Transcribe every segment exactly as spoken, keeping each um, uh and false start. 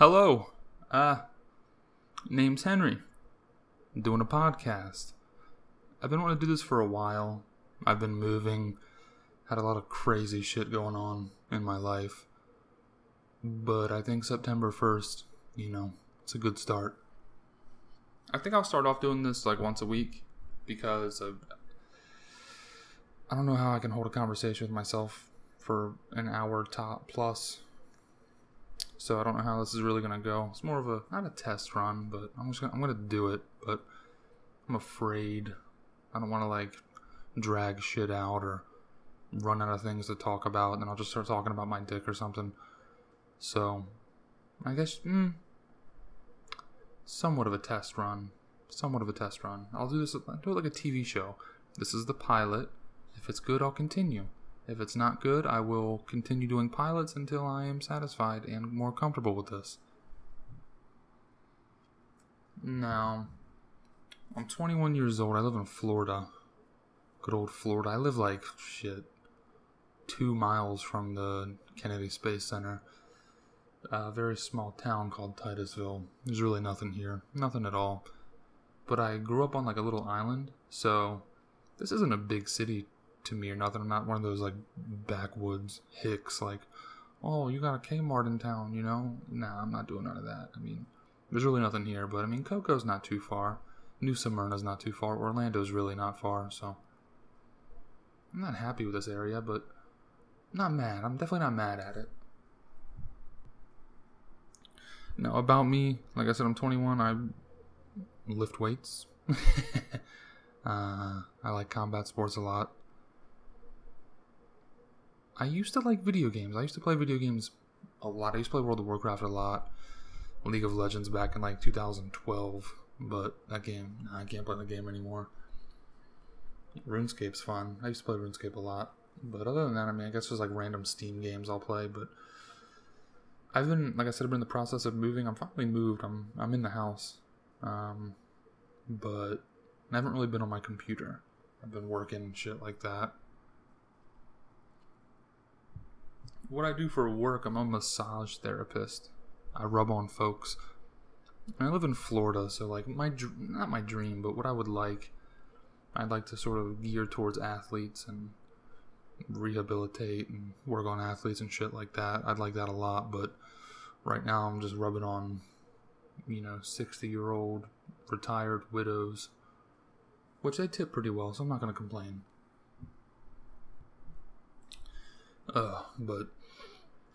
Hello, uh, name's Henry. I'm doing a podcast. I've been wanting to do this for a while. I've been moving, had a lot of crazy shit going on in my life. But I think September first, you know, it's a good start. I think I'll start off doing this like once a week because of, I don't know how I can hold a conversation with myself for an hour top plus. So I don't know how this is really going to go. It's more of a, not a test run, but I'm just gonna, I'm going to do it. But I'm afraid I don't want to like drag shit out or run out of things to talk about. And then I'll just start talking about my dick or something. So I guess, mm, somewhat of a test run. Somewhat of a test run. I'll do this, I'll do it like a T V show. This is the pilot. If it's good, I'll continue. If it's not good, I will continue doing pilots until I am satisfied and more comfortable with this. Now, I'm twenty-one years old. I live in Florida. Good old Florida. I live like, shit, two miles from the Kennedy Space Center. A very small town called Titusville. There's really nothing here. Nothing at all. But I grew up on like a little island, so this isn't a big city to me or nothing. I'm not one of those like backwoods hicks like, oh, you got a Kmart in town, you know? Nah, I'm not doing none of that. I mean, there's really nothing here, but I mean, Cocoa's not too far. New Smyrna's not too far. Orlando's really not far, so I'm not happy with this area, but I'm not mad. I'm definitely not mad at it. Now, about me, like I said, I'm twenty-one. I lift weights. uh, I like combat sports a lot. I used to like video games. I used to play video games a lot. I used to play World of Warcraft a lot. League of Legends back in like two thousand twelve. But that game, I can't play the game anymore. RuneScape's fun. I used to play RuneScape a lot. But other than that, I mean, I guess there's like random Steam games I'll play. But I've been, like I said, I've been in the process of moving. I'm finally moved. I'm I'm in the house. Um, but I haven't really been on my computer. I've been working and shit like that. What I do for work, I'm a massage therapist. I rub on folks. And I live in Florida, so like my not my dream, but what I would like, I'd like to sort of gear towards athletes and rehabilitate and work on athletes and shit like that. I'd like that a lot, but right now I'm just rubbing on, you know, sixty-year-old retired widows, which they tip pretty well, so I'm not going to complain. Uh, but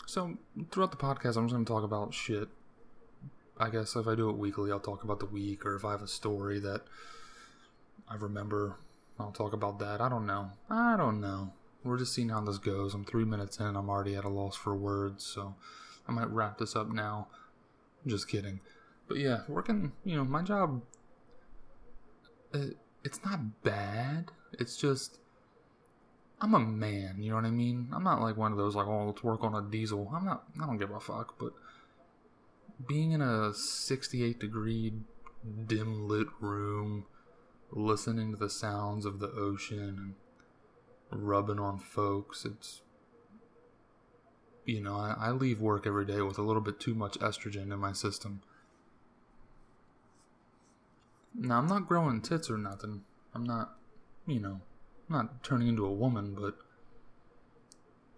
so throughout the podcast, I'm just going to talk about shit. I guess if I do it weekly, I'll talk about the week, or if I have a story that I remember, I'll talk about that. I don't know. I don't know. We're just seeing how this goes. I'm three minutes in, and I'm already at a loss for words, so I might wrap this up now. Just kidding. But yeah, working, you know, my job, it, it's not bad. It's just, I'm a man, you know what I mean? I'm not like one of those like, oh, let's work on a diesel. I'm not, I don't give a fuck, but being in a sixty-eight degree dim lit room, listening to the sounds of the ocean and rubbing on folks, it's, you know, I, I leave work every day with a little bit too much estrogen in my system. Now, I'm not growing tits or nothing. I'm not, you know, I'm not turning into a woman, but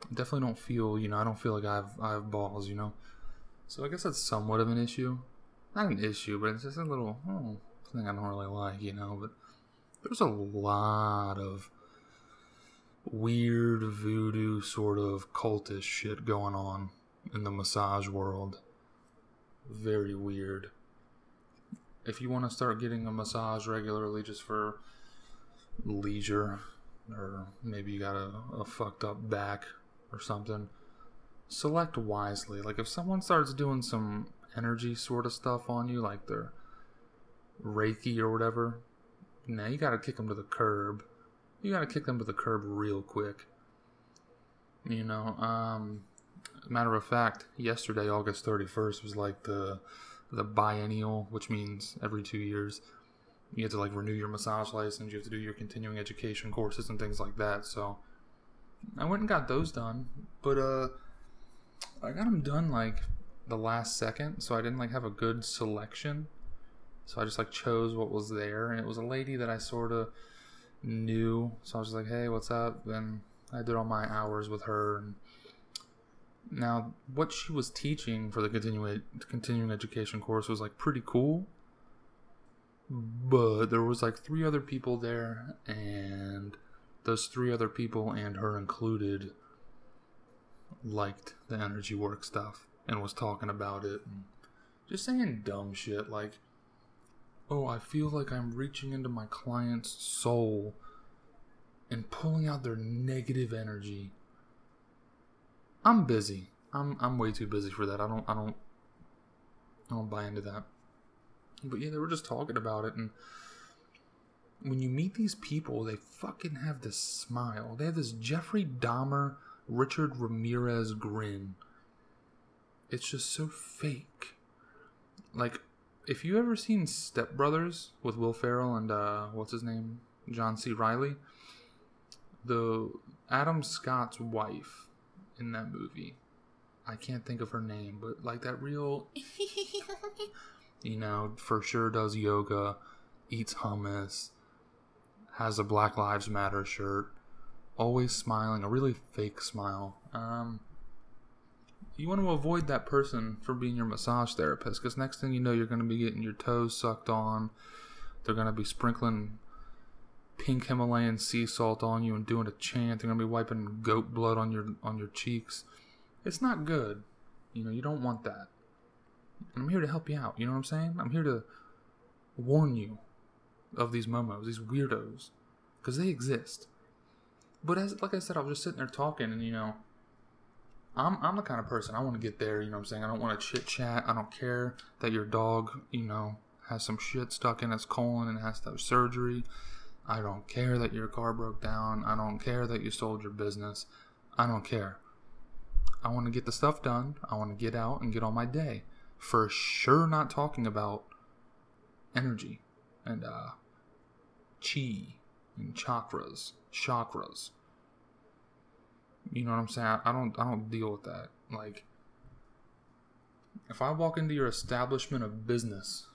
I definitely don't feel, you know, I don't feel like I have, I have balls, you know? So I guess that's somewhat of an issue. Not an issue, but it's just a little, oh, thing I don't really like, you know? But there's a lot of weird voodoo sort of cultish shit going on in the massage world. Very weird. If you want to start getting a massage regularly just for leisure, or maybe you got a, a fucked up back or something, select wisely. Like if someone starts doing some energy sort of stuff on you, like they're Reiki or whatever, now you gotta kick them to the curb. You gotta kick them to the curb real quick. You know, um, matter of fact, yesterday, August thirty-first, was like the the biennial, which means every two years. You have to like renew your massage license. You have to do your continuing education courses and things like that. So I went and got those done, but uh, I got them done like the last second, so I didn't like have a good selection. So I just like chose what was there, and it was a lady that I sort of knew. So I was just like, "Hey, what's up?" And I did all my hours with her. And now, what she was teaching for the continuing continuing education course was like pretty cool, but there was like three other people there, and those three other people and her included liked the energy work stuff and was talking about it and just saying dumb shit like, "Oh, I feel like I'm reaching into my client's soul and pulling out their negative energy." I'm busy. I'm I'm way too busy for that. I don't I don't I don't buy into that. But yeah, they were just talking about it, and when you meet these people, they fucking have this smile. They have this Jeffrey Dahmer, Richard Ramirez grin. It's just so fake. Like, if you ever seen Step Brothers with Will Ferrell and uh, what's his name, John C. Reilly, the Adam Scott's wife in that movie, I can't think of her name, but like that real, you know, for sure does yoga, eats hummus, has a Black Lives Matter shirt, always smiling, a really fake smile. Um, you want to avoid that person for being your massage therapist, because next thing you know, you're going to be getting your toes sucked on. They're going to be sprinkling pink Himalayan sea salt on you and doing a chant. They're going to be wiping goat blood on your on your cheeks. It's not good. You know, you don't want that. And I'm here to help you out. You know what I'm saying? I'm here to warn you of these momos, these weirdos, because they exist. But as like I said, I was just sitting there talking, and you know, I'm I'm the kind of person, I want to get there, you know what I'm saying? I don't want to chit-chat. I don't care that your dog, you know, has some shit stuck in its colon and has to have surgery. I don't care that your car broke down. I don't care that you sold your business. I don't care. I want to get the stuff done. I want to get out and get on my day. For sure not talking about energy and uh, chi and chakras. Chakras. You know what I'm saying? I don't I don't deal with that. Like, if I walk into your establishment of business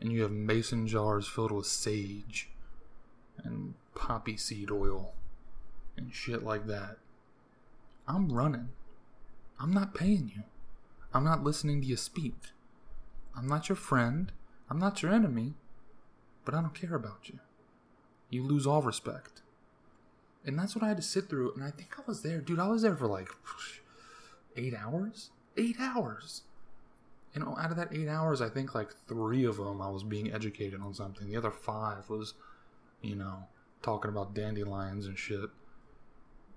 and you have mason jars filled with sage and poppy seed oil and shit like that, I'm running. I'm not paying you. I'm not listening to you speak. I'm not your friend. I'm not your enemy. But I don't care about you. You lose all respect. And that's what I had to sit through. And I think I was there. Dude, I was there for like eight hours. Eight hours. And out of that eight hours, I think like three of them I was being educated on something. The other five was, you know, talking about dandelions and shit.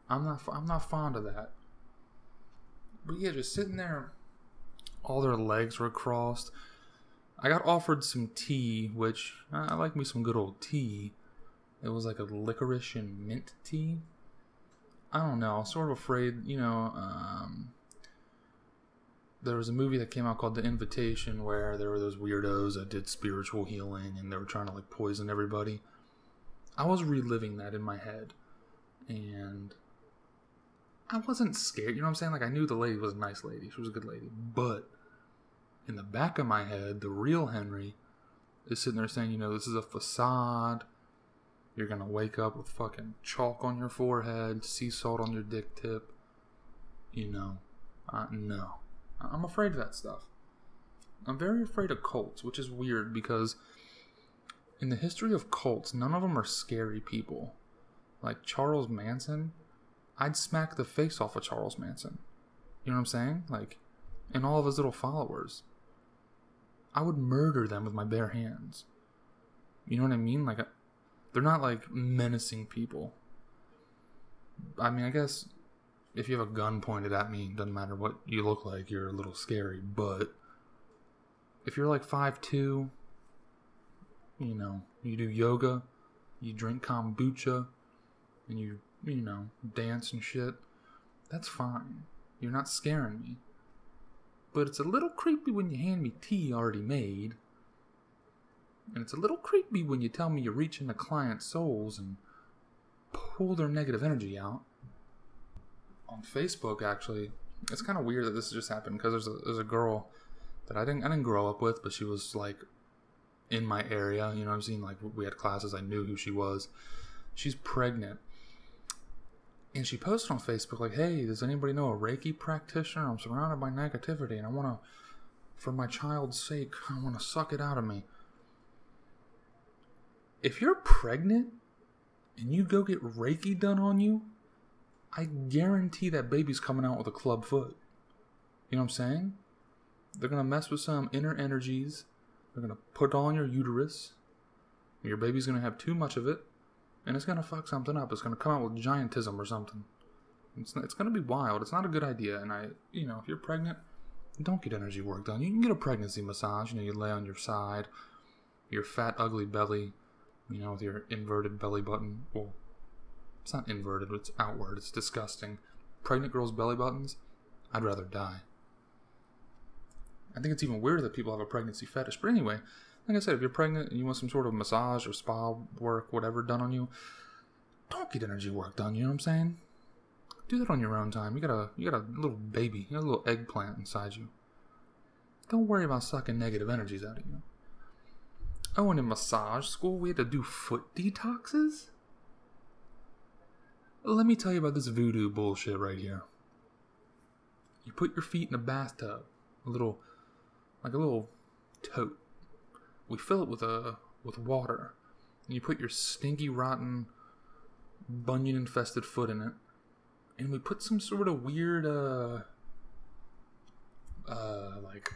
I'm not I'm not fond of that. But yeah, just sitting there, all their legs were crossed. I got offered some tea, which I like me some good old tea. It was like a licorice and mint tea. I don't know, I was sort of afraid, you know, um, there was a movie that came out called The Invitation where there were those weirdos that did spiritual healing and they were trying to like poison everybody. I was reliving that in my head, and I wasn't scared, you know what I'm saying? Like, I knew the lady was a nice lady, she was a good lady, but in the back of my head, the real Henry is sitting there saying, you know, this is a facade, you're gonna wake up with fucking chalk on your forehead, sea salt on your dick tip, you know, uh, no. I'm afraid of that stuff. I'm very afraid of cults, which is weird because in the history of cults, none of them are scary people. Like Charles Manson, I'd smack the face off of Charles Manson. You know what I'm saying? Like, and all of his little followers. I would murder them with my bare hands. You know what I mean? Like, they're not like menacing people. I mean, I guess if you have a gun pointed at me, it doesn't matter what you look like, you're a little scary. But if you're like five two... you know, you do yoga, you drink kombucha, and you, you know, dance and shit, that's fine. You're not scaring me. But it's a little creepy when you hand me tea already made. And it's a little creepy when you tell me you reach into clients' souls and pull their negative energy out. On Facebook, actually, it's kind of weird that this just happened, because there's a, there's a girl that I didn't I didn't grow up with, but she was like in my area. You know what I'm saying? Like, we had classes. I knew who she was. She's pregnant. And she posted on Facebook, like, hey, does anybody know a Reiki practitioner? I'm surrounded by negativity, and I want to, for my child's sake, I want to suck it out of me. If you're pregnant and you go get Reiki done on you, I guarantee that baby's coming out with a club foot. You know what I'm saying? They're going to mess with some inner energies. They're going to put on your uterus. Your baby's going to have too much of it. And it's going to fuck something up. It's going to come out with giantism or something. It's, it's going to be wild. It's not a good idea. And I, you know, if you're pregnant, don't get energy work done. You can get a pregnancy massage. You know, you lay on your side, your fat, ugly belly, you know, with your inverted belly button. Well, it's not inverted. It's outward. It's disgusting. Pregnant girls' belly buttons, I'd rather die. I think it's even weirder that people have a pregnancy fetish. But anyway, like I said, if you're pregnant and you want some sort of massage or spa work, whatever, done on you, don't get energy work done, you know what I'm saying? Do that on your own time. You got a you got a little baby, you got a little eggplant inside you. Don't worry about sucking negative energies out of you. Oh, and in massage school, we had to do foot detoxes? Let me tell you about this voodoo bullshit right here. You put your feet in a bathtub, a little, like a little tote. We fill it with a with water, and you put your stinky, rotten, bunion-infested foot in it, and we put some sort of weird, uh, uh, like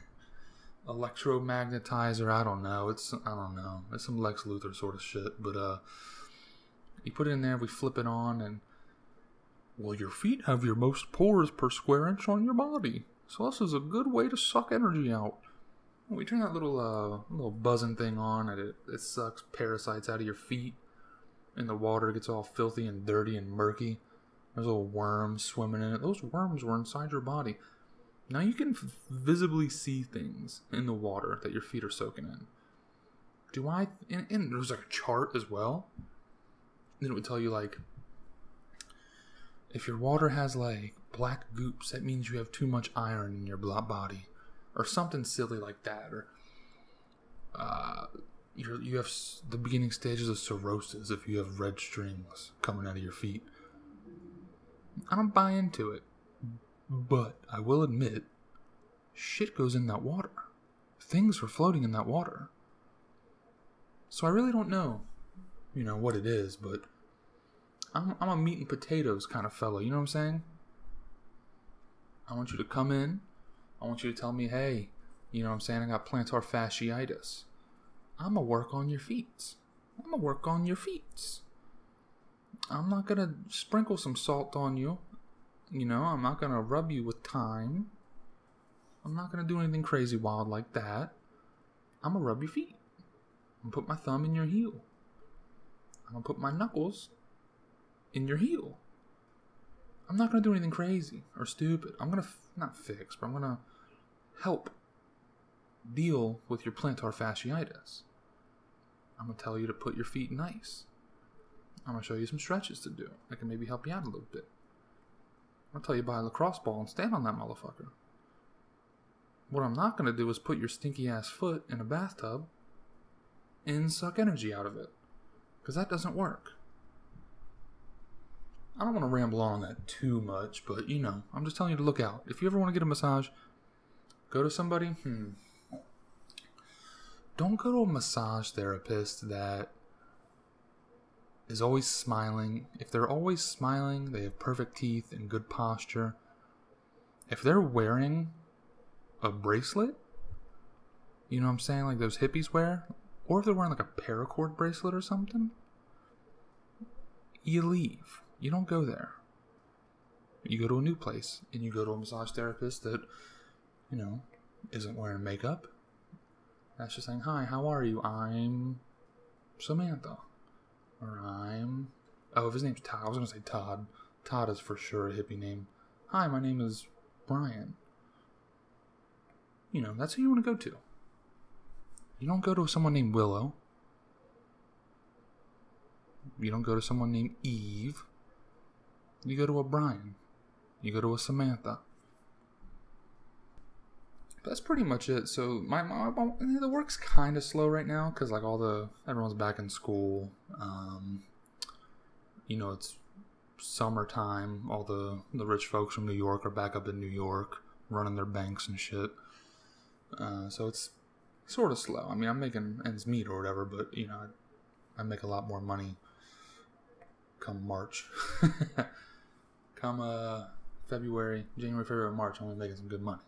electromagnetizer. I don't know. It's I don't know. It's some Lex Luthor sort of shit. But uh, you put it in there. We flip it on, and well, your feet have your most pores per square inch on your body, so this is a good way to suck energy out. We turn that little uh, little buzzing thing on, and it, it sucks parasites out of your feet, and the water gets all filthy and dirty and murky. There's little worms swimming in it. Those worms were inside your body. Now you can f- visibly see things in the water that your feet are soaking in. Do I... And, and there was like a chart as well. Then it would tell you, like, if your water has like black goops, that means you have too much iron in your body. Or something silly like that. Or uh, you're, you have s- the beginning stages of cirrhosis if you have red strings coming out of your feet. I don't buy into it. But I will admit, shit goes in that water. Things were floating in that water. So I really don't know, you know, what it is. But I'm, I'm a meat and potatoes kind of fellow. You know what I'm saying? I want you to come in. I want you to tell me, hey, you know what I'm saying, I got plantar fasciitis. I'm going to work on your feet. I'm going to work on your feet. I'm not going to sprinkle some salt on you. You know, I'm not going to rub you with thyme. I'm not going to do anything crazy wild like that. I'm going to rub your feet. I'm going to put my thumb in your heel. I'm going to put my knuckles in your heel. I'm not going to do anything crazy or stupid. I'm going to, f- not fix, but I'm going to help deal with your plantar fasciitis. I'm going to tell you to put your feet in ice. I'm going to show you some stretches to do that can maybe help you out a little bit. I'm going to tell you to buy a lacrosse ball and stand on that motherfucker. What I'm not going to do is put your stinky ass foot in a bathtub and suck energy out of it, because that doesn't work. I don't want to ramble on that too much, but, you know, I'm just telling you to look out. If you ever want to get a massage, go to somebody. Hmm. Don't go to a massage therapist that is always smiling. If they're always smiling, they have perfect teeth and good posture. If they're wearing a bracelet, you know what I'm saying, like those hippies wear, or if they're wearing like a paracord bracelet or something, you leave. You don't go there. You go to a new place, and you go to a massage therapist that, you know, isn't wearing makeup. That's just saying, hi, how are you? I'm Samantha. Or I'm... Oh, if his name's Todd, I was going to say Todd. Todd is for sure a hippie name. Hi, my name is Brian. You know, that's who you want to go to. You don't go to someone named Willow. You don't go to someone named Eve. You go to a Brian. You go to a Samantha. that's pretty much it. So my mom, the work's kind of slow right now because like all the everyone's back in school. Um, you know, it's summertime. All the the rich folks from New York are back up in New York running their banks and shit. Uh, so it's sort of slow. I mean, I'm making ends meet or whatever, but you know, I, I make a lot more money come March. Come uh, February, January, February, March, I'm gonna be making some good money.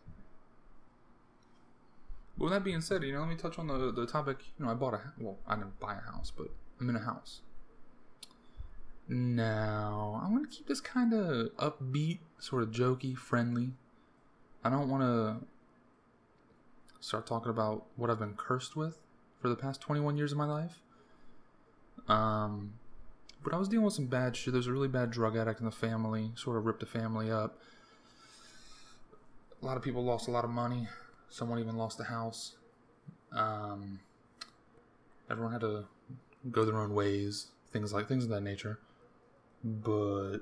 But with that being said, you know, let me touch on the, the topic. You know, I bought a well, I didn't buy a house, but I'm in a house. Now, I'm gonna keep this kind of upbeat, sort of jokey, friendly. I don't want to start talking about what I've been cursed with for the past twenty-one years of my life. Um. But I was dealing with some bad shit. There's a really bad drug addict in the family. Sort of ripped the family up. A lot of people lost a lot of money. Someone even lost a house. Um, everyone had to go their own ways. Things like things of that nature. But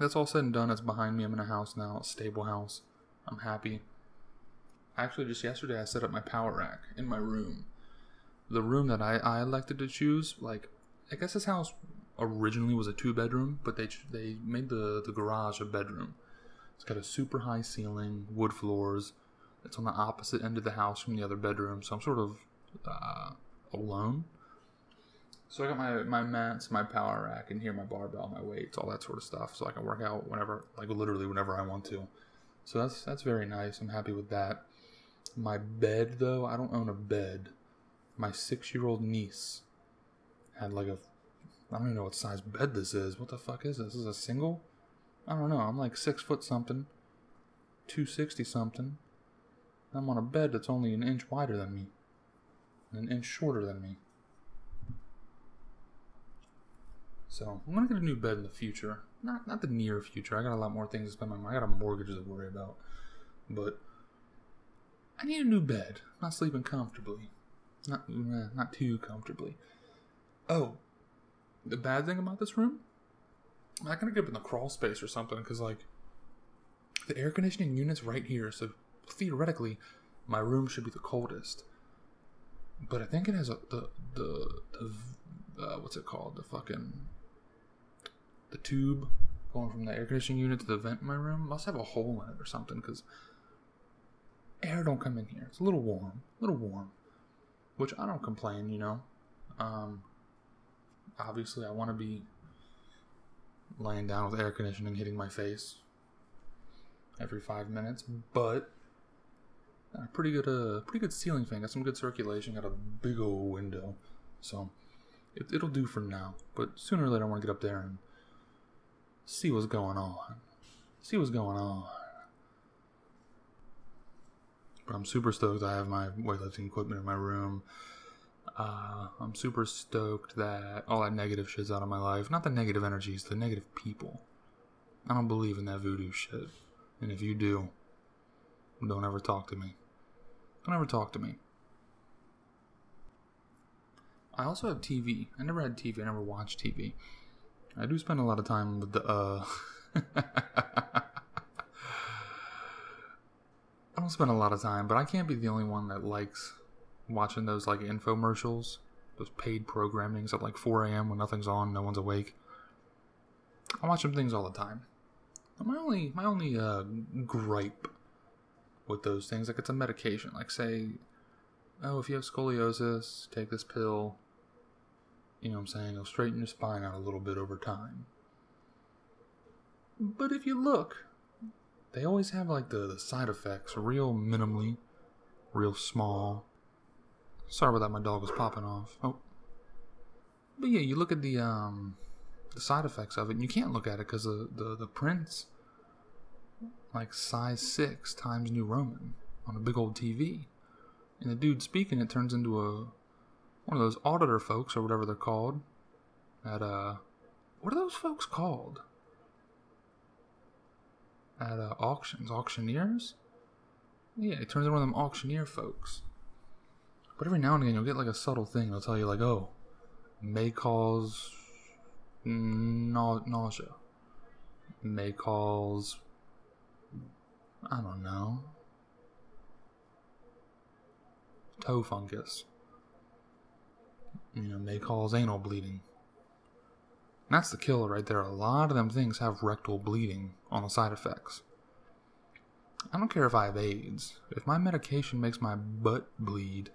that's all said and done. It's behind me. I'm in a house now. A stable house. I'm happy. Actually, just yesterday I set up my power rack in my room. The room that I, I elected to choose, like... I guess this house originally was a two-bedroom, but they they made the, the garage a bedroom. It's got a super high ceiling, wood floors. It's on the opposite end of the house from the other bedroom, so I'm sort of uh, alone. So I got my, my mats, my power rack, and here my barbell, my weights, all that sort of stuff, so I can work out whenever, like literally whenever I want to. So that's that's very nice. I'm happy with that. My bed, though, I don't own a bed. My six-year-old niece... had like a, I don't even know what size bed this is. What the fuck is this? This is a single? I don't know. I'm like six foot something, two sixty something. I'm on a bed that's only an inch wider than me, and an inch shorter than me. So I'm gonna get a new bed in the future. Not not the near future. I got a lot more things to spend my money. I got a mortgage to worry about, but I need a new bed. I'm not sleeping comfortably. Not not too comfortably. Oh, the bad thing about this room, I'm not going to get up in the crawl space or something, because, like, the air conditioning unit's right here, so theoretically, my room should be the coldest. But I think it has a, the, the, the uh, what's it called, the fucking, the tube going from the air conditioning unit to the vent in my room must have a hole in it or something, because air don't come in here. It's a little warm, a little warm, which I don't complain, you know, um... Obviously, I want to be laying down with air conditioning hitting my face every five minutes, but a pretty good, uh, pretty good ceiling fan. Got some good circulation. Got a big old window, so it, it'll do for now. But sooner or later, I want to get up there and see what's going on. See what's going on. But I'm super stoked. I have my weightlifting equipment in my room. Uh, I'm super stoked that all that negative shit's out of my life. Not the negative energies, the negative people. I don't believe in that voodoo shit. And if you do, don't ever talk to me. Don't ever talk to me. I also have T V. I never had T V. I never watched T V. I do spend a lot of time with the, uh... I don't spend a lot of time, but I can't be the only one that likes... watching those like infomercials, those paid programmings at like four a.m. when nothing's on, no one's awake. I watch them things all the time. And my only my only uh, gripe with those things, like it's a medication. Like say, oh, if you have scoliosis, take this pill. You know what I'm saying? It'll straighten your spine out a little bit over time. But if you look, they always have like the, the side effects real minimally, real small. Sorry about that, my dog was popping off. Oh. But yeah, you look at the um, the side effects of it, and you can't look at it because the, the, the print's like size six Times New Roman on a big old T V. And the dude speaking, it turns into a one of those auditor folks or whatever they're called. At uh, what are those folks called? At uh, auctions, auctioneers? Yeah, it turns into one of them auctioneer folks. But every now and again, you'll get like a subtle thing. They'll tell you like, oh, may cause nausea. May cause, I don't know, toe fungus. You know, may cause anal bleeding. And that's the killer right there. A lot of them things have rectal bleeding on the side effects. I don't care if I have AIDS. If my medication makes my butt bleed,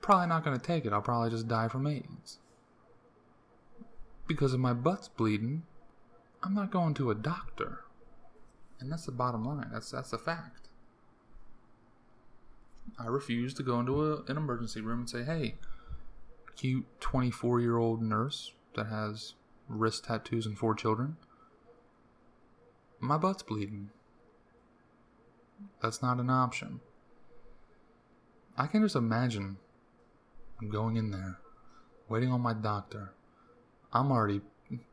probably not going to take it. I'll probably just die from AIDS. Because if my butt's bleeding, I'm not going to a doctor. And that's the bottom line. That's that's a fact. I refuse to go into a, an emergency room and say, hey, cute twenty-four-year-old nurse that has wrist tattoos and four children, my butt's bleeding. That's not an option. I can just imagine going in there, waiting on my doctor. I'm already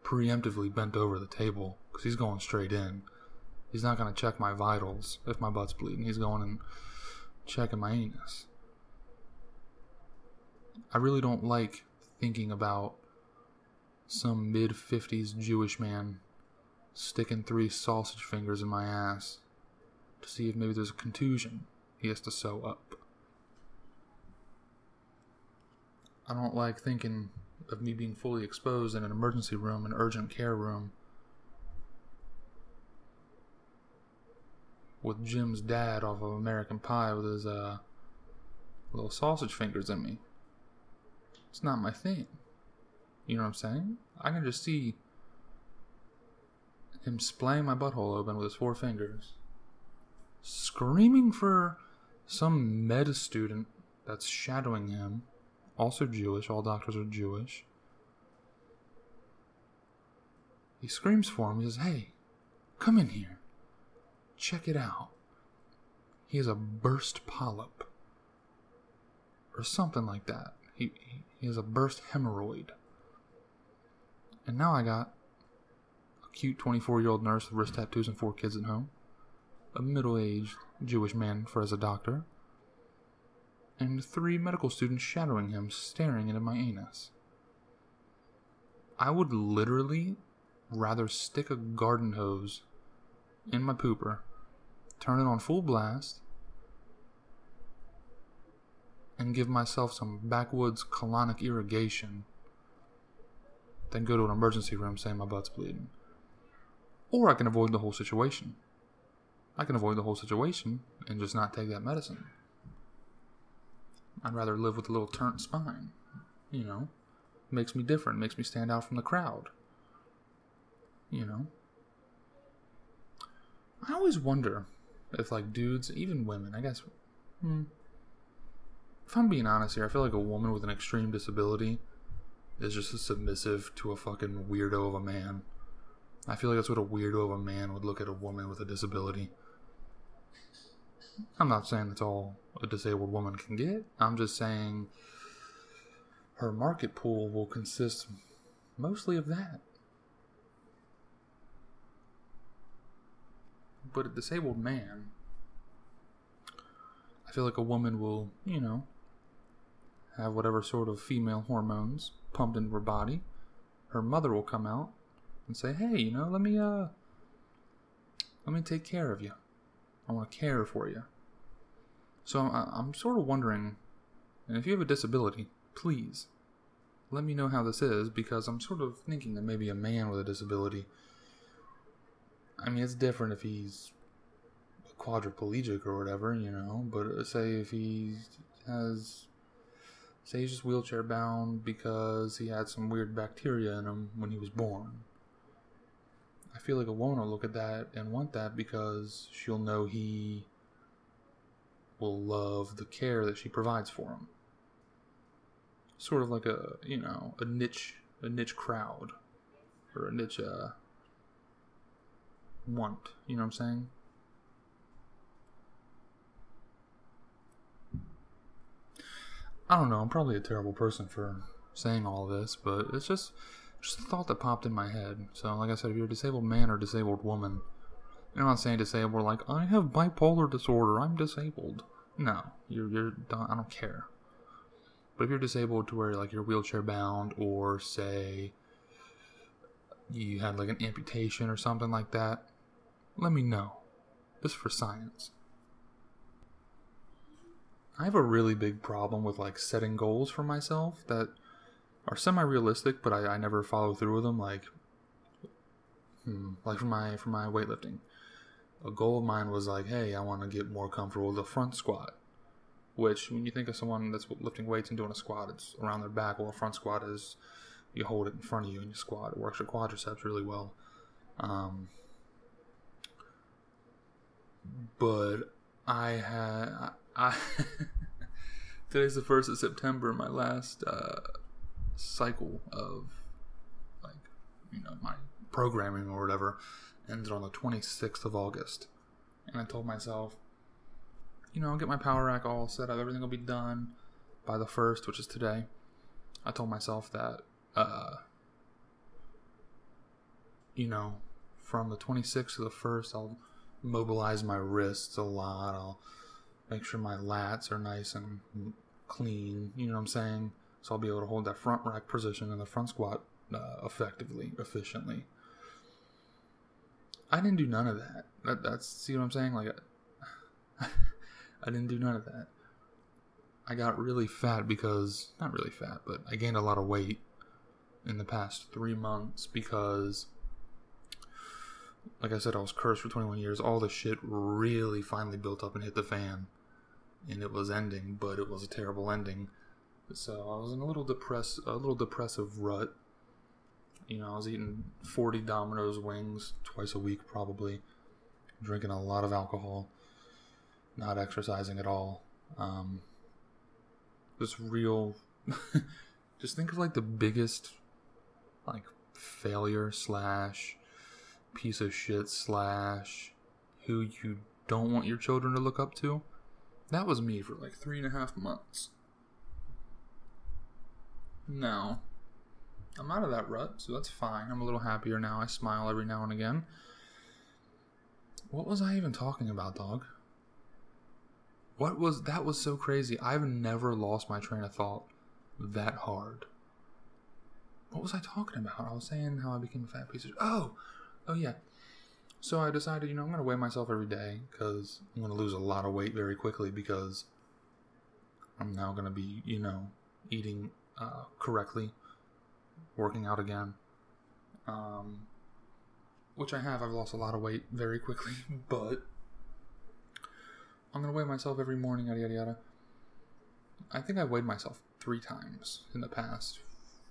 preemptively bent over the table because he's going straight in. He's not going to check my vitals if my butt's bleeding. He's going and checking my anus. I really don't like thinking about some mid-fifties Jewish man sticking three sausage fingers in my ass to see if maybe there's a contusion he has to sew up. I don't like thinking of me being fully exposed in an emergency room, an urgent care room, with Jim's dad off of American Pie with his uh, little sausage fingers in me. It's not my thing. You know what I'm saying? I can just see him splaying my butthole open with his four fingers, screaming for some med student that's shadowing him, also Jewish, all doctors are Jewish. He screams for him, he says, hey, come in here. Check it out. He has a burst polyp. Or something like that. He, he, he has a burst hemorrhoid. And now I got a cute twenty-four-year-old nurse with wrist tattoos and four kids at home. A middle-aged Jewish man for as a doctor. And three medical students shadowing him, staring into my anus. I would literally rather stick a garden hose in my pooper, turn it on full blast, and give myself some backwoods colonic irrigation, then go to an emergency room saying my butt's bleeding. Or I can avoid the whole situation. I can avoid the whole situation and just not take that medicine. I'd rather live with a little turnt spine, you know. Makes me different, makes me stand out from the crowd, you know. I always wonder if, like, dudes, even women, I guess, hmm, if I'm being honest here, I feel like a woman with an extreme disability is just as submissive to a fucking weirdo of a man. I feel like that's what a weirdo of a man would look at a woman with a disability. I'm not saying that's all a disabled woman can get. I'm just saying her market pool will consist mostly of that. But a disabled man, I feel like a woman will, you know, have whatever sort of female hormones pumped into her body. Her mother will come out and say, hey, you know, let me, uh, let me take care of you. I want to care for you. So I'm, I'm sort of wondering, and if you have a disability, please let me know how this is, because I'm sort of thinking that maybe a man with a disability, I mean, it's different if he's quadriplegic or whatever, you know, but say if he has, say he's just wheelchair bound because he had some weird bacteria in him when he was born. I feel like a woman will look at that and want that because she'll know he will love the care that she provides for him. Sort of like a, you know, a niche, a niche crowd or a niche, uh, want, you know what I'm saying? I don't know, I'm probably a terrible person for saying all this, but it's just just a thought that popped in my head. So like I said, if you're a disabled man or disabled woman, and I'm not saying disabled like I have bipolar disorder, I'm disabled. No, you're you're I don't care. But if you're disabled to where like you're wheelchair bound, or say you had like an amputation or something like that, let me know. This is for science. I have a really big problem with like setting goals for myself that are semi-realistic, but I, I never follow through with them. Like, hmm, like for my for my weightlifting, a goal of mine was like, hey, I want to get more comfortable with the front squat. Which, when you think of someone that's lifting weights and doing a squat, it's around their back. Well, a front squat is you hold it in front of you and you squat. It works your quadriceps really well. Um, but I had I today's the first of September. My last uh, cycle of like you know my programming or whatever ended on the twenty-sixth of August, and I told myself, you know, I'll get my power rack all set up. Everything will be done by the first, which is today. I told myself that, uh, you know, from the twenty-sixth to the first, I'll mobilize my wrists a lot. I'll make sure my lats are nice and clean. You know what I'm saying? So I'll be able to hold that front rack position and the front squat uh, effectively, efficiently. I didn't do none of that. that that's, see what I'm saying? Like, I didn't do none of that. I got really fat because, not really fat, but I gained a lot of weight in the past three months because, like I said, I was cursed for twenty-one years. All the shit really finally built up and hit the fan. And it was ending, but it was a terrible ending. So I was in a little depressed, a little depressive rut. You know, I was eating forty Domino's wings twice a week probably. Drinking a lot of alcohol. Not exercising at all. Um, just real... just think of like the biggest like failure slash piece of shit slash who you don't want your children to look up to. That was me for like three and a half months. Now, I'm out of that rut, so that's fine. I'm a little happier now. I smile every now and again. What was I even talking about, dog? What was, that was so crazy. I've never lost my train of thought that hard. What was I talking about? I was saying how I became a fat piece of, oh, oh yeah. So I decided, you know, I'm going to weigh myself every day because I'm going to lose a lot of weight very quickly because I'm now going to be, you know, eating uh, correctly, working out again, um, which I have. I've lost a lot of weight very quickly, but I'm going to weigh myself every morning, yada, yada, yada. I think I weighed myself three times in the past.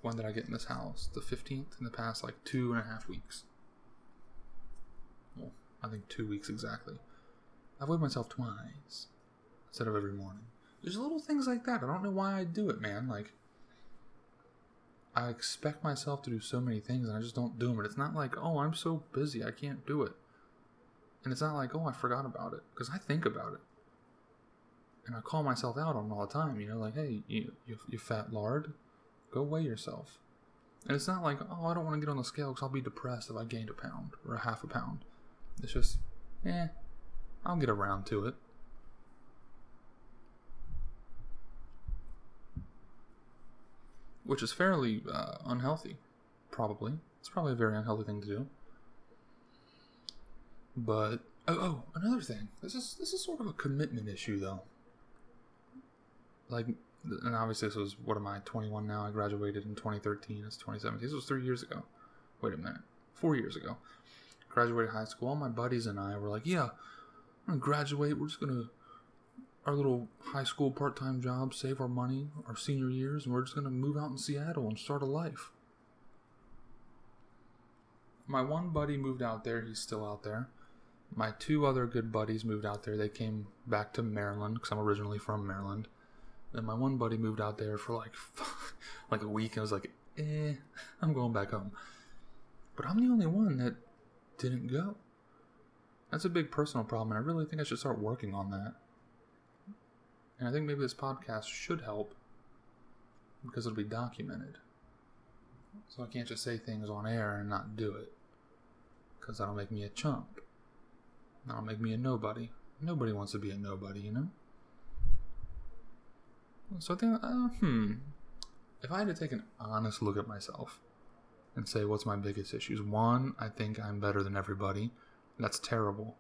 When did I get in this house? The fifteenth? In the past, like, two and a half weeks. Well, I think two weeks exactly. I've weighed myself twice instead of every morning. There's little things like that. I don't know why I do it, man. Like, I expect myself to do so many things, and I just don't do them. And it's not like, oh, I'm so busy, I can't do it. And it's not like, oh, I forgot about it. Because I think about it. And I call myself out on it all the time, you know, like, hey, you, you you fat lard, go weigh yourself. And it's not like, oh, I don't want to get on the scale because I'll be depressed if I gained a pound or a half a pound. It's just, eh, I'll get around to it. Which is fairly uh, unhealthy, probably. It's probably a very unhealthy thing to do. But, oh, oh, another thing. This is this is sort of a commitment issue, though. Like, and obviously this was, what am I, twenty-one now? I graduated in twenty thirteen. It's twenty seventeen. This was three years ago. Wait a minute. Four years ago. Graduated high school. All my buddies and I were like, yeah, I'm going to graduate. We're just going to, our little high school part-time job, save our money, our senior years, and we're just going to move out in Seattle and start a life. My one buddy moved out there. He's still out there. My two other good buddies moved out there. They came back to Maryland, because I'm originally from Maryland. Then my one buddy moved out there for like like a week, and I was like, eh, I'm going back home. But I'm the only one that didn't go. That's a big personal problem, and I really think I should start working on that. And I think maybe this podcast should help, because it'll be documented. So I can't just say things on air and not do it, because that'll make me a chump. That'll make me a nobody. Nobody wants to be a nobody, you know? So I think, uh, hmm, if I had to take an honest look at myself and say, what's my biggest issues? One, I think I'm better than everybody. That's terrible.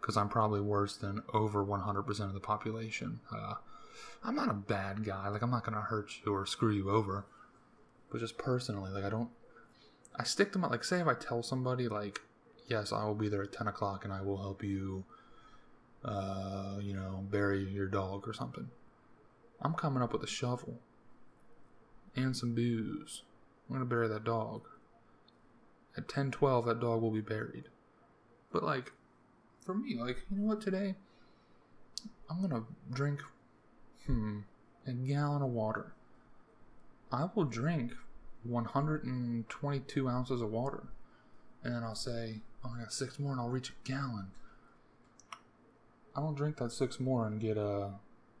because I'm probably worse than over one hundred percent of the population. Uh, I'm not a bad guy. Like, I'm not going to hurt you or screw you over. But just personally, like, I don't... I stick to my... Like, say if I tell somebody, like, yes, I will be there at ten o'clock and I will help you, uh, you know, bury your dog or something. I'm coming up with a shovel. And some booze. I'm going to bury that dog. At ten twelve, that dog will be buried. But, like, for me, like, you know what, today, I'm going to drink, hmm, a gallon of water. I will drink one hundred twenty-two ounces of water. And then I'll say, oh, I got six more and I'll reach a gallon. I don't drink that six more and get uh,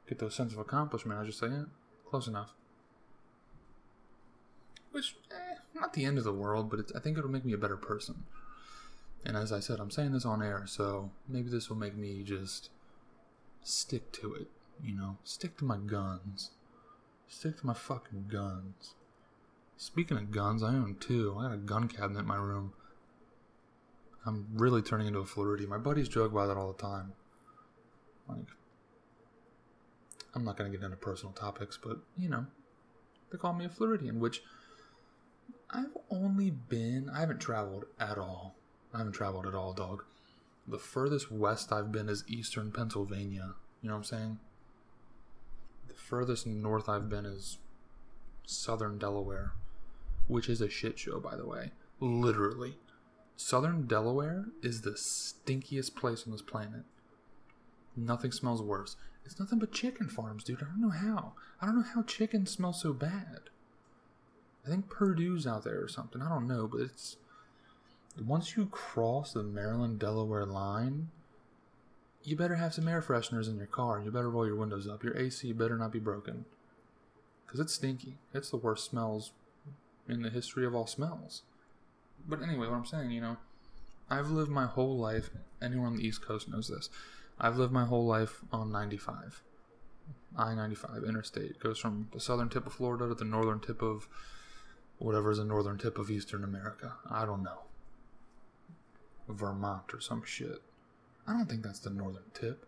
get those sense of accomplishment. I just say, eh, close enough. Which, eh, not the end of the world, but it's, I think it'll make me a better person. And as I said, I'm saying this on air, so maybe this will make me just stick to it, you know? Stick to my guns. Stick to my fucking guns. Speaking of guns, I own two. I got a gun cabinet in my room. I'm really turning into a Floridian. My buddies joke about that all the time. Like, I'm not going to get into personal topics, but, you know, they call me a Floridian, which... I've only been... I haven't traveled at all. I haven't traveled at all, dog. The furthest west I've been is eastern Pennsylvania. You know what I'm saying? The furthest north I've been is southern Delaware. Which is a shit show, by the way. Literally. Southern Delaware is the stinkiest place on this planet. Nothing smells worse. It's nothing but chicken farms, dude. I don't know how. I don't know how chicken smells so bad. I think Purdue's out there or something. I don't know, but it's... Once you cross the Maryland-Delaware line, you better have some air fresheners in your car. You better roll your windows up. Your A C better not be broken. Because it's stinky. It's the worst smells in the history of all smells. But anyway, what I'm saying, you know, I've lived my whole life... Anyone on the East Coast knows this. I've lived my whole life on ninety-five. I ninety-five interstate. It goes from the southern tip of Florida to the northern tip of... whatever's the northern tip of eastern America. I don't know. Vermont or some shit. I don't think that's the northern tip.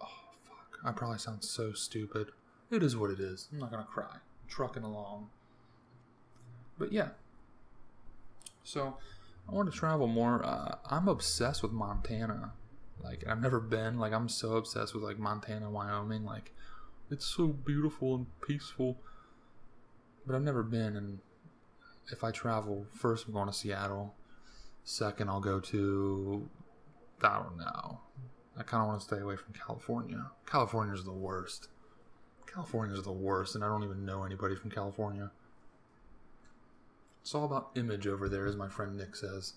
Oh, fuck. I probably sound so stupid. It is what it is. I'm not gonna cry. I'm trucking along. But yeah. So, I want to travel more. Uh, I'm obsessed with Montana. Like, I've never been. Like, I'm so obsessed with, like, Montana, Wyoming. Like, it's so beautiful and peaceful. But I've never been, and if I travel, first I'm going to Seattle. Second, I'll go to, I don't know. I kind of want to stay away from California. California's the worst. California's the worst, and I don't even know anybody from California. It's all about image over there, as my friend Nick says.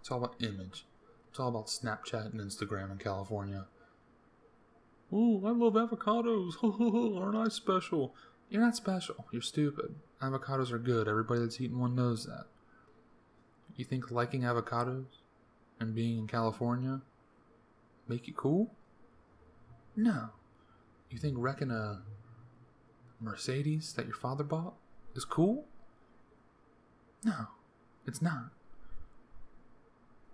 It's all about image. It's all about Snapchat and Instagram in California. Ooh, I love avocados. Aren't I special? You're not special. You're stupid. Avocados are good. Everybody that's eaten one knows that. You think liking avocados and being in California make you cool? No. You think wrecking a Mercedes that your father bought is cool? No, it's not.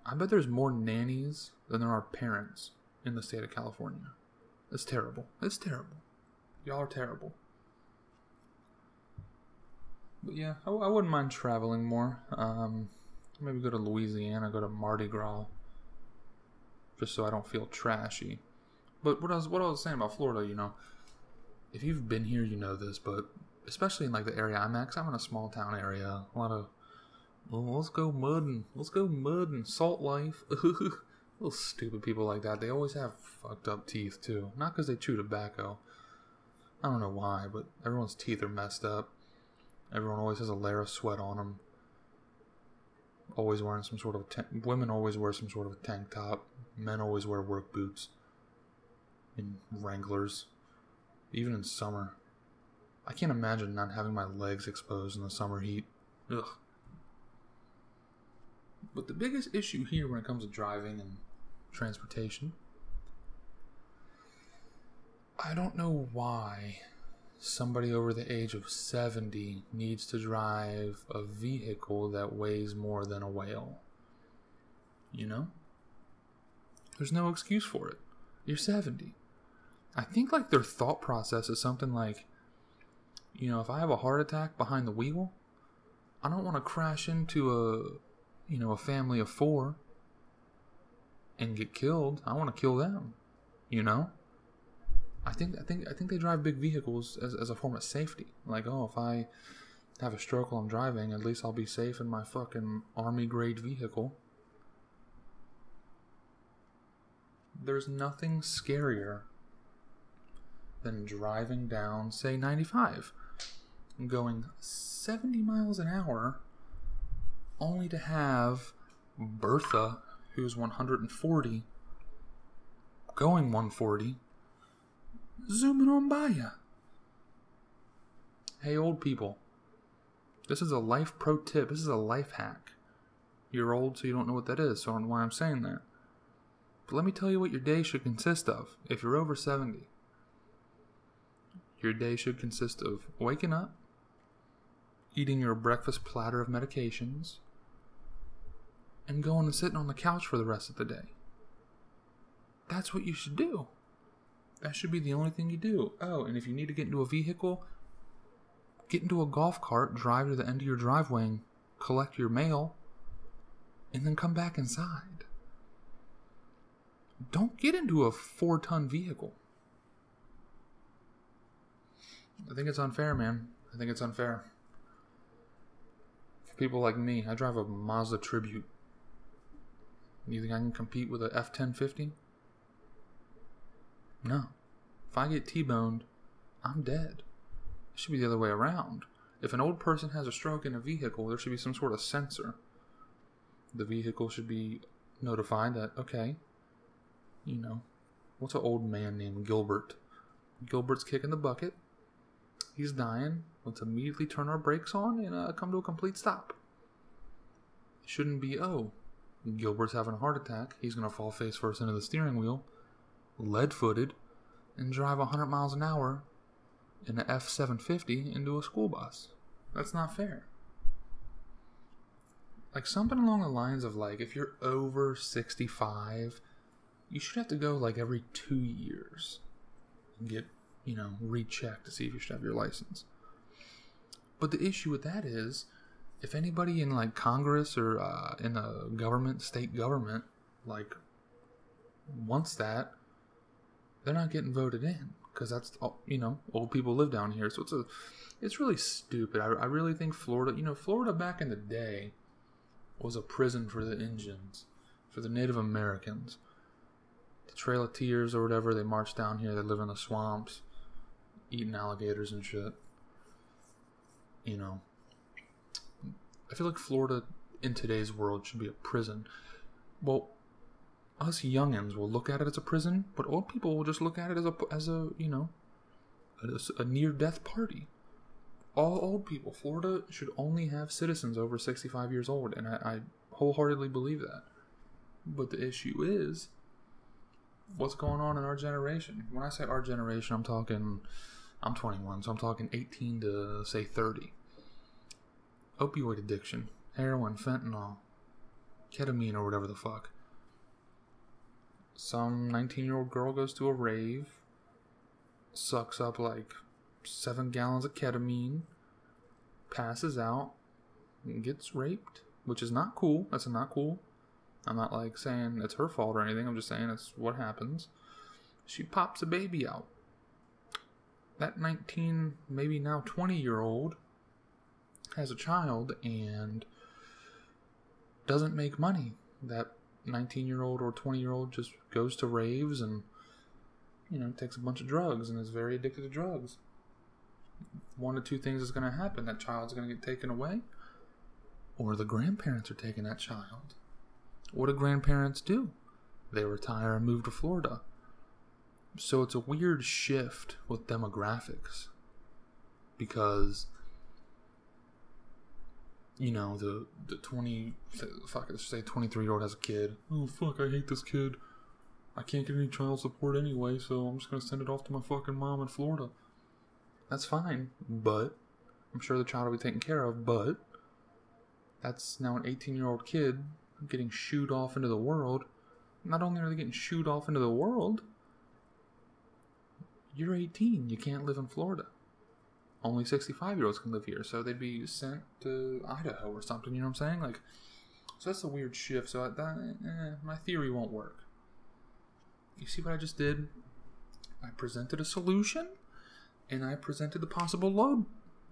I bet there's more nannies than there are parents in the state of California. It's terrible. It's terrible. Y'all are terrible. But yeah, I, I wouldn't mind traveling more. Um, maybe go to Louisiana, go to Mardi Gras, just so I don't feel trashy. But what I was, what I was saying about Florida, you know, if you've been here, you know this, but especially in like the area I'm at, because I'm in a small town area, a lot of, well, let's go mudding, let's go mudding, salt life. Little stupid people like that, they always have fucked up teeth too. Not because they chew tobacco. I don't know why, but everyone's teeth are messed up. Everyone always has a layer of sweat on them. Always wearing some sort of... Ten- Women always wear some sort of tank top. Men always wear work boots. And Wranglers. Even in summer. I can't imagine not having my legs exposed in the summer heat. Ugh. But the biggest issue here when it comes to driving and transportation... I don't know why... Somebody over the age of seventy needs to drive a vehicle that weighs more than a whale. You know? There's no excuse for it. You're seventy. I think like their thought process is something like, you know, if I have a heart attack behind the wheel, I don't want to crash into a, you know, a family of four and get killed. I want to kill them, you know? I think I think I think they drive big vehicles as as a form of safety. Like, oh, if I have a stroke while I'm driving, at least I'll be safe in my fucking army grade vehicle. There's nothing scarier than driving down, say, ninety-five, going seventy miles an hour, only to have Bertha, who's one hundred forty, going one forty, zooming on by ya. Hey, old people, this is a life pro tip. This is a life hack. You're old, so you don't know what that is, so I don't know why I'm saying that. But let me tell you what your day should consist of if you're over seventy. Your day should consist of waking up, eating your breakfast platter of medications, and going and sitting on the couch for the rest of the day. That's what you should do. That should be the only thing you do. Oh, and if you need to get into a vehicle, get into a golf cart, drive to the end of your driveway and collect your mail, and then come back inside. Don't get into a four-ton vehicle. I think it's unfair, man. I think it's unfair. For people like me, I drive a Mazda Tribute. You think I can compete with an F ten fifty? No. If I get T-boned, I'm dead. It should be the other way around. If an old person has a stroke in a vehicle, there should be some sort of sensor. The vehicle should be notified that, okay, you know, what's an old man named Gilbert? Gilbert's kicking the bucket. He's dying. Let's immediately turn our brakes on and uh, come to a complete stop. It shouldn't be, oh, Gilbert's having a heart attack. He's going to fall face first into the steering wheel, lead-footed, and drive one hundred miles an hour in an F seven fifty into a school bus. That's not fair. Like something along the lines of like, if you're over sixty-five, you should have to go like every two years and get, you know, recheck to see if you should have your license. But the issue with that is, if anybody in like Congress or uh, in the government, state government, like wants that, they're not getting voted in because that's all, you know, old people live down here. So it's a, it's really stupid. I, I really think Florida, you know, Florida back in the day was a prison for the Indians, for the Native Americans. The Trail of Tears or whatever, they march down here, they live in the swamps, eating alligators and shit. You know, I feel like Florida in today's world should be a prison. Well, us youngins will look at it as a prison, but old people will just look at it as a, as a you know, a, a near-death party. All old people. Florida should only have citizens over sixty-five years old, and I, I wholeheartedly believe that. But the issue is, what's going on in our generation? When I say our generation, I'm talking, I'm twenty-one, so I'm talking eighteen to, say, thirty. Opioid addiction, heroin, fentanyl, ketamine, or whatever the fuck. Some nineteen-year-old girl goes to a rave, sucks up, like, seven gallons of ketamine, passes out, and gets raped, which is not cool. That's not cool. I'm not, like, saying it's her fault or anything. I'm just saying it's what happens. She pops a baby out. That nineteen, maybe now twenty-year-old has a child and doesn't make money. That nineteen-year-old or twenty-year-old just goes to raves and, you know, takes a bunch of drugs and is very addicted to drugs. One of two things is going to happen. That child's going to get taken away, or the grandparents are taking that child. What do grandparents do? They retire and move to Florida. So it's a weird shift with demographics. Because, you know, the, the twenty, fuck, let's say twenty-three-year-old has a kid. Oh, fuck, I hate this kid. I can't get any child support anyway, so I'm just going to send it off to my fucking mom in Florida. That's fine, but I'm sure the child will be taken care of, but that's now an eighteen-year-old kid getting shooed off into the world Not only are they getting shooed off into the world, you're eighteen. You can't live in Florida. Only sixty-five-year-olds can live here, so they'd be sent to Idaho or something, you know what I'm saying? Like, so that's a weird shift, so I, that, eh, my theory won't work. You see what I just did? I presented a solution, and I presented the possible load,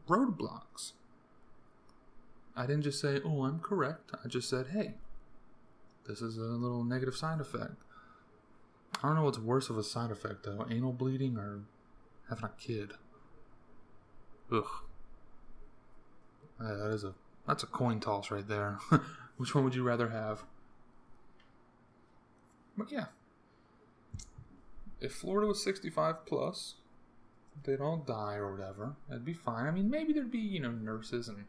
roadblocks. I didn't just say, oh, I'm correct. I just said, hey, this is a little negative side effect. I don't know what's worse of a side effect, though. Anal bleeding or having a kid. Ugh. Yeah, that is a, that's a coin toss right there. Which one would you rather have? But yeah. If Florida was sixty-five plus, they'd all die or whatever. That'd be fine. I mean, maybe there'd be, you know, nurses and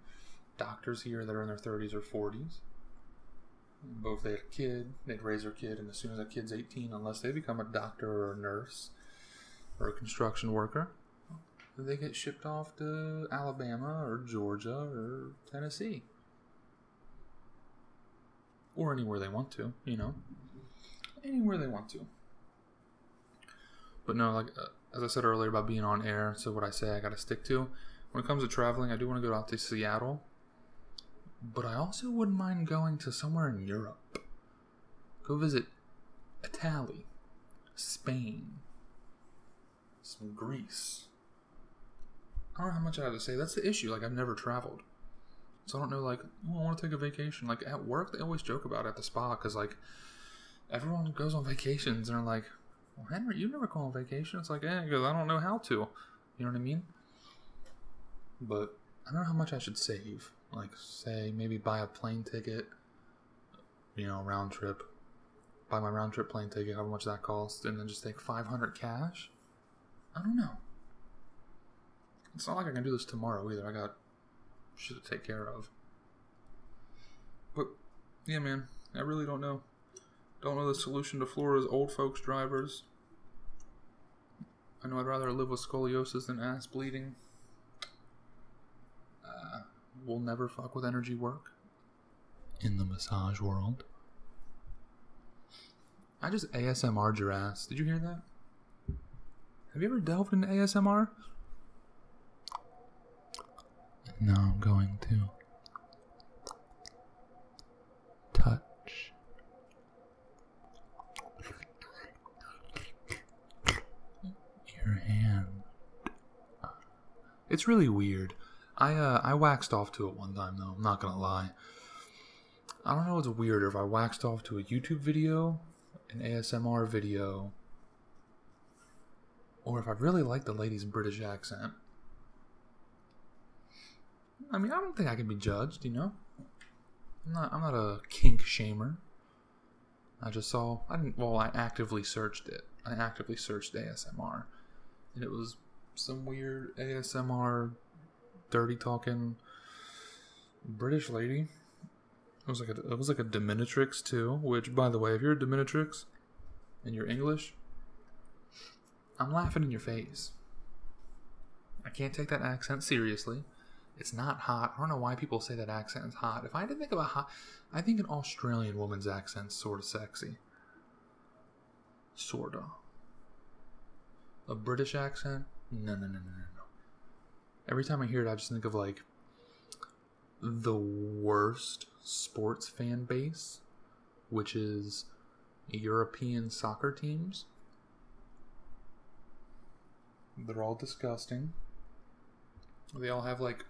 doctors here that are in their thirties or forties. But if they had a kid, they'd raise their kid, and as soon as that kid's eighteen, unless they become a doctor or a nurse or a construction worker, they get shipped off to Alabama or Georgia or Tennessee. Or anywhere they want to, you know. Anywhere they want to. But no, like, uh, as I said earlier about being on air, so what I say I gotta stick to. When it comes to traveling, I do want to go out to Seattle. But I also wouldn't mind going to somewhere in Europe. Go visit Italy, Spain, some Greece. I don't know how much I have to say. That's the issue. Like, I've never traveled. So I don't know, like, oh, I want to take a vacation. Like, at work, they always joke about it at the spa. Because, like, everyone goes on vacations. And they're like, well, Henry, you never go on vacation. It's like, eh, because I don't know how to. You know what I mean? But I don't know how much I should save. Like, say, maybe buy a plane ticket, you know, round trip. Buy my round trip plane ticket, however much that costs, and then just take five hundred cash. I don't know. It's not like I can do this tomorrow either. I got shit to take care of. But, yeah, man, I really don't know. Don't know the solution to Florida's old folks drivers. I know I'd rather live with scoliosis than ass bleeding. We'll never fuck with energy work in the massage world. I just A S M R'd your ass. Did you hear that? Have you ever delved into A S M R? No, I'm going to touch your hand. It's really weird. I uh, I waxed off to it one time, though. I'm not going to lie. I don't know what's weirder, if I waxed off to a YouTube video, an A S M R video, or if I really like the lady's British accent. I mean, I don't think I can be judged, you know? I'm not, I'm not a kink shamer. I just saw... I didn't. Well, I actively searched it. I actively searched A S M R. And it was some weird A S M R... dirty talking British lady. It was like a, it was like a dominatrix too. Which, by the way, if you're a dominatrix and you're English, I'm laughing in your face. I can't take that accent seriously. It's not hot. I don't know why people say that accent is hot. If I didn't think about hot, I think an Australian woman's accent's sort of sexy. Sorta. A British accent? No, no, no, no, no. Every time I hear it, I just think of, like, the worst sports fan base, which is European soccer teams. They're all disgusting. They all have, like,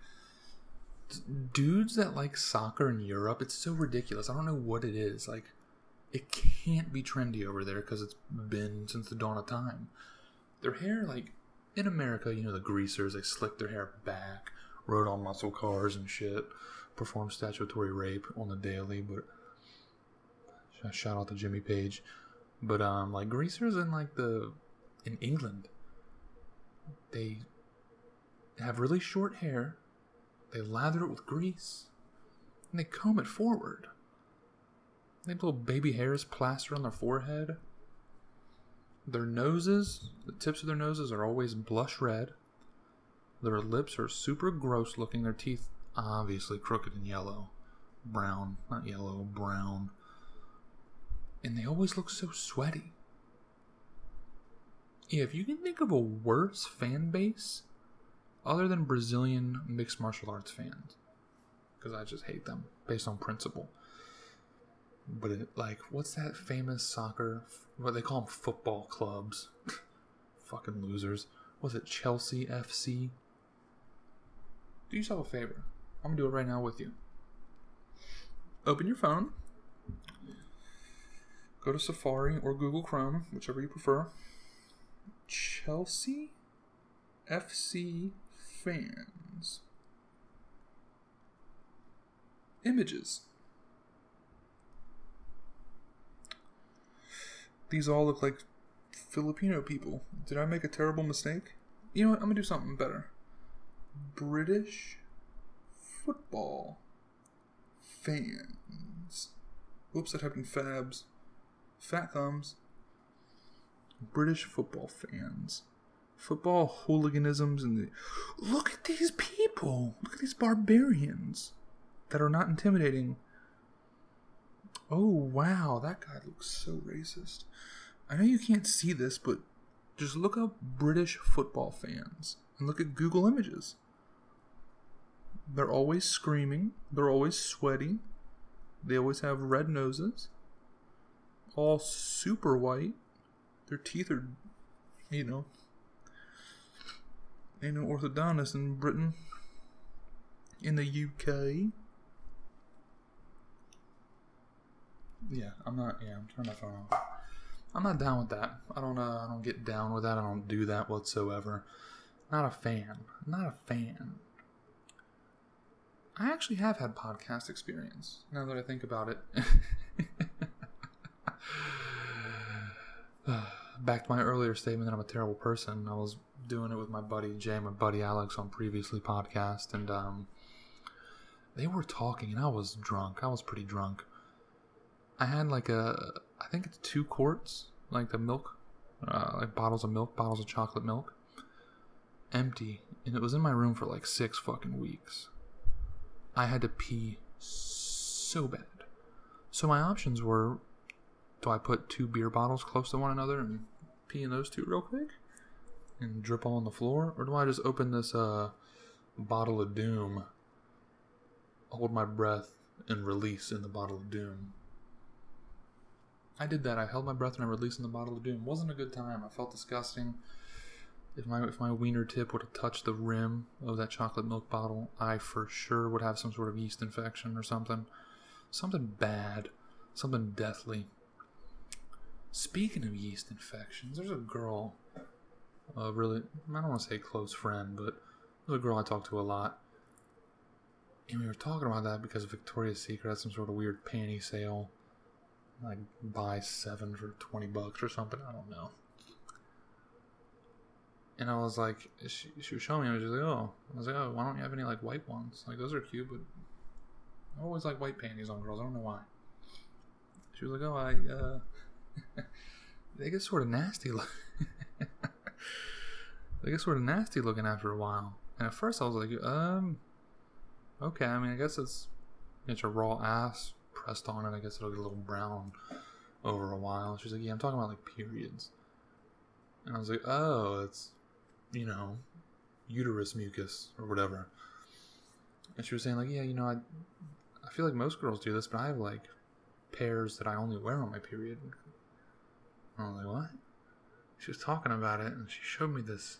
d- dudes that like soccer in Europe. It's so ridiculous. I don't know what it is. Like, it can't be trendy over there because it's been since the dawn of time. Their hair, like... In America, you know, the greasers, they slicked their hair back, rode on muscle cars and shit, performed statutory rape on the daily, but shout out to Jimmy Page. But, um, like, greasers in, like, the, in England, they have really short hair, they lather it with grease, and they comb it forward. They have little baby hairs plastered on their forehead. Their noses, the tips of their noses are always blush red. Their lips are super gross looking. Their teeth, obviously crooked and yellow. Brown. Not yellow, brown. and they always look so sweaty. Yeah, if you can think of a worse fan base other than Brazilian mixed martial arts fans, because I just hate them based on principle. But it, like, what's that famous soccer? What they call them, football clubs. Fucking losers. Was it Chelsea F C? Do yourself a favor. I'm gonna do it right now with you. Open your phone. Go to Safari or Google Chrome, whichever you prefer. Chelsea F C fans. Images. These all look like Filipino people. Did I make a terrible mistake? You know what? I'm gonna do something better. British football fans. Oops, I typed in Fabs. Fat thumbs. British football fans. Football hooliganisms and the... Look at these people! Look at these barbarians that are not intimidating. Oh, wow, that guy looks so racist. I know you can't see this, but just look up British football fans and look at Google Images. They're always screaming. They're always sweaty. They always have red noses. All super white. Their teeth are, you know, ain't no orthodontist in Britain. In the U K. Yeah, I'm not, yeah, I'm turning my phone off. I'm not down with that. I don't, uh, I don't get down with that. I don't do that whatsoever. Not a fan. Not a fan. I actually have had podcast experience, now that I think about it. Back to my earlier statement that I'm a terrible person. I was doing it with my buddy Jay, my buddy Alex on Previously Podcast, and um, they were talking, and I was drunk. I was pretty drunk. I had like a, I think it's two quarts, like the milk, uh, like bottles of milk, bottles of chocolate milk, empty, and it was in my room for like six fucking weeks. I had to pee so bad. So my options were, do I put two beer bottles close to one another and pee in those two real quick and drip all on the floor? Or do I just open this uh, bottle of doom, hold my breath, and release in the bottle of doom? I did that. I held my breath and I released in the bottle of doom. It wasn't a good time. I felt disgusting. If my if my wiener tip would have touched the rim of that chocolate milk bottle, I for sure would have some sort of yeast infection or something. Something bad. Something deathly. Speaking of yeast infections, there's a girl, a really, I don't want to say close friend, but there's a girl I talk to a lot. And we were talking about that because Victoria's Secret had some sort of weird panty sale. Like, buy seven for twenty bucks or something. I don't know. And I was like, she, she was showing me. I was just like, oh. I was like, oh, why don't you have any, like, white ones? Like, those are cute, but I always like white panties on girls. I don't know why. She was like, oh, I, uh, they get sort of nasty. They get sort of nasty looking after a while. And at first I was like, um, okay. I mean, I guess it's, it's a raw ass pressed on it. I guess it'll get a little brown over a while. She's like, yeah, I'm talking about, like, periods. And I was like, oh, it's, you know, uterus mucus or whatever. And she was saying, like, yeah, you know, I I feel like most girls do this, but I have, like, pairs that I only wear on my period. And I was like, what? She was talking about it, and she showed me this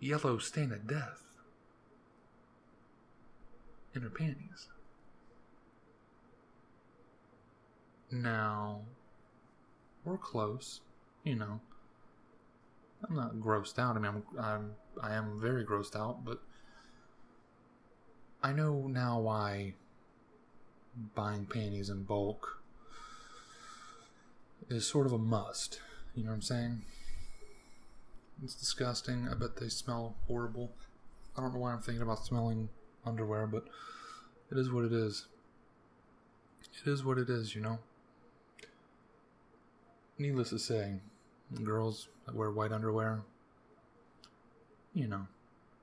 yellow stain of death in her panties. Now, we're close, you know. I'm not grossed out. I mean, I'm, I'm, I am very grossed out, but I know now why buying panties in bulk is sort of a must. You know what I'm saying? It's disgusting. I bet they smell horrible. I don't know why I'm thinking about smelling underwear, but it is what it is. It is what it is, you know? Needless to say, girls that wear white underwear, you know,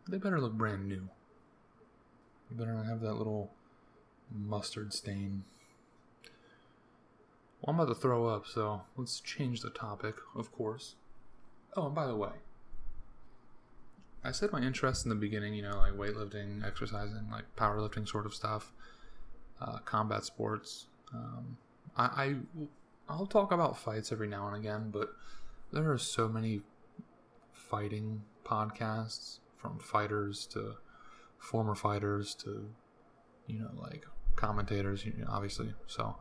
they better look brand new. They better not have that little mustard stain. Well, I'm about to throw up, so let's change the topic, of course. Oh, and by the way, I said my interest in the beginning, you know, like weightlifting, exercising, like powerlifting sort of stuff, uh, combat sports. Um, I, I, I'll talk about fights every now and again, but there are so many fighting podcasts, from fighters to former fighters to, you know, like commentators, you know, obviously. So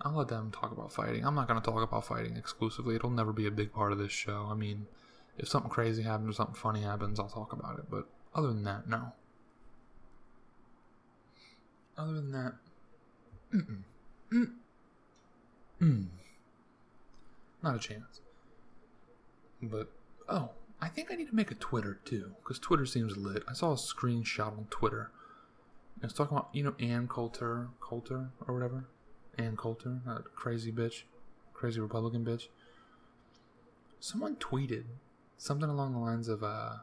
I'll let them talk about fighting. I'm not going to talk about fighting exclusively. It'll never be a big part of this show. I mean, if something crazy happens or something funny happens, I'll talk about it. But other than that, no. Other than that, mm-mm, mm, mm, not a chance. But, oh, I think I need to make a Twitter, too, because Twitter seems lit. I saw a screenshot on Twitter. It's talking about, you know, Ann Coulter, Coulter, or whatever. Ann Coulter, that crazy bitch, crazy Republican bitch. Someone tweeted something along the lines of uh,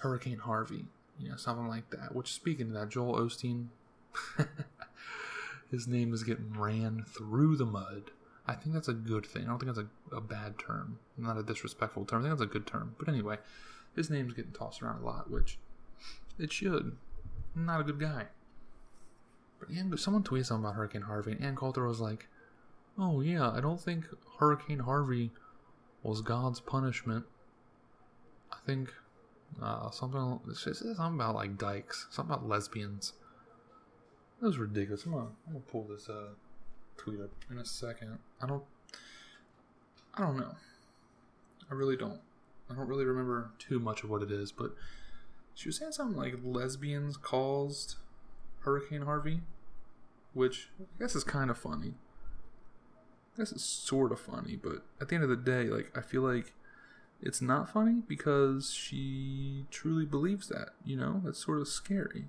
Hurricane Harvey, you know, something like that. Which, speaking of that, Joel Osteen, his name is getting ran through the mud. I think that's a good thing. I don't think that's a, a bad term, not a disrespectful term. I think that's a good term. But anyway, his name's getting tossed around a lot, which it should. Not a good guy. But Ann, someone tweeted something about Hurricane Harvey, and Ann Coulter was like, "Oh, yeah, I don't think Hurricane Harvey was God's punishment. I think uh, something, something about, like, dykes. Something about lesbians." That was ridiculous. I'm going to pull this uh, tweet up in a second. I don't, I don't know. I really don't. I don't really remember too much of what it is, but she was saying something like lesbians caused Hurricane Harvey, which I guess is kind of funny. This is sort of funny, but at the end of the day, like, I feel like it's not funny because she truly believes that, you know? That's sort of scary.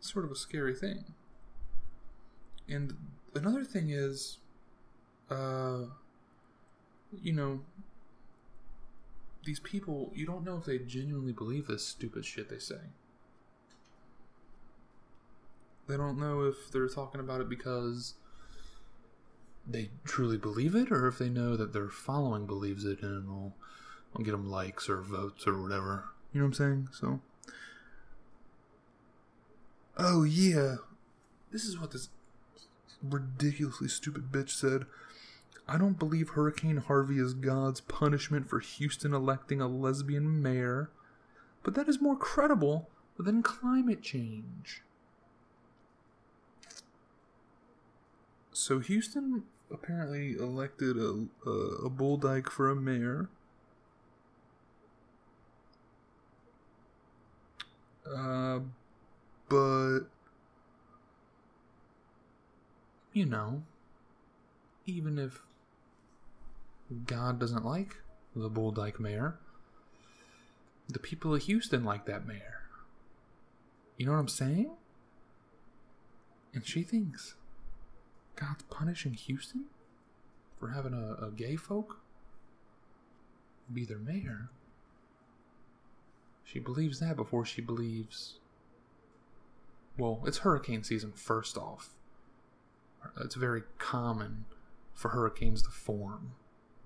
It's sort of a scary thing. And another thing is, uh, you know, these people, you don't know if they genuinely believe this stupid shit they say. They don't know if they're talking about it because they truly believe it, or if they know that their following believes it and it'll, it'll get them likes or votes or whatever. You know what I'm saying? So, oh yeah, this is what this ridiculously stupid bitch said. "I don't believe Hurricane Harvey is God's punishment for Houston electing a lesbian mayor, but that is more credible than climate change." So Houston apparently elected a, a, a bull dyke for a mayor. Uh, but, you know, even if God doesn't like the bull dyke mayor, the people of Houston like that mayor. You know what I'm saying? And she thinks God's punishing Houston for having a, a gay folk be their mayor. She believes that before she believes... Well, it's hurricane season, first off. It's very common for hurricanes to form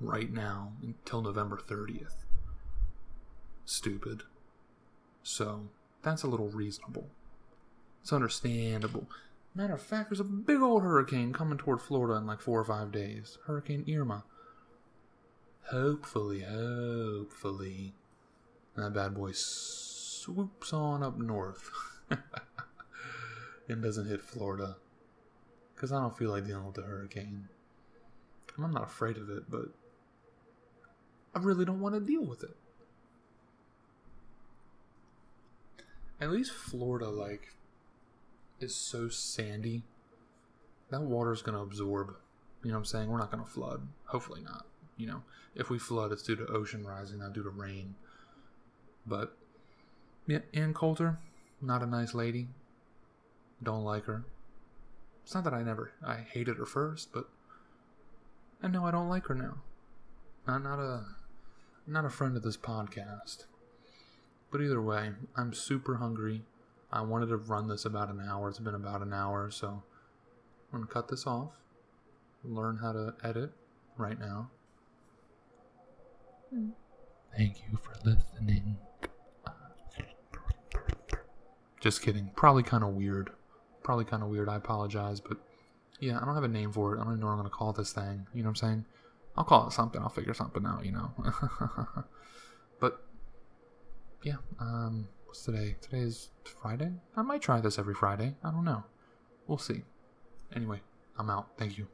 right now until November thirtieth. Stupid. So, that's a little reasonable. It's understandable. Matter of fact, there's a big old hurricane coming toward Florida in like four or five days. Hurricane Irma. Hopefully, hopefully, that bad boy swoops on up north and doesn't hit Florida. Because I don't feel like dealing with the hurricane. And I'm not afraid of it, but I really don't want to deal with it. At least Florida, like, is so sandy that water's gonna absorb. You know what I'm saying? We're not gonna flood. Hopefully not. You know, if we flood, it's due to ocean rising, not due to rain. But yeah, Ann Coulter, not a nice lady. Don't like her. It's not that I never I hated her first, but I know I don't like her now. I'm not a not a friend of this podcast. But either way, I'm super hungry. I wanted to run this about an hour. It's been about an hour, so I'm going to cut this off, learn how to edit right now. Mm. Thank you for listening. Just kidding. Probably kind of weird. Probably kind of weird. I apologize, but yeah, I don't have a name for it. I don't even know what I'm going to call this thing. You know what I'm saying? I'll call it something. I'll figure something out, you know. But yeah, um, what's today? Today is Friday? I might try this every Friday. I don't know. We'll see. Anyway, I'm out. Thank you.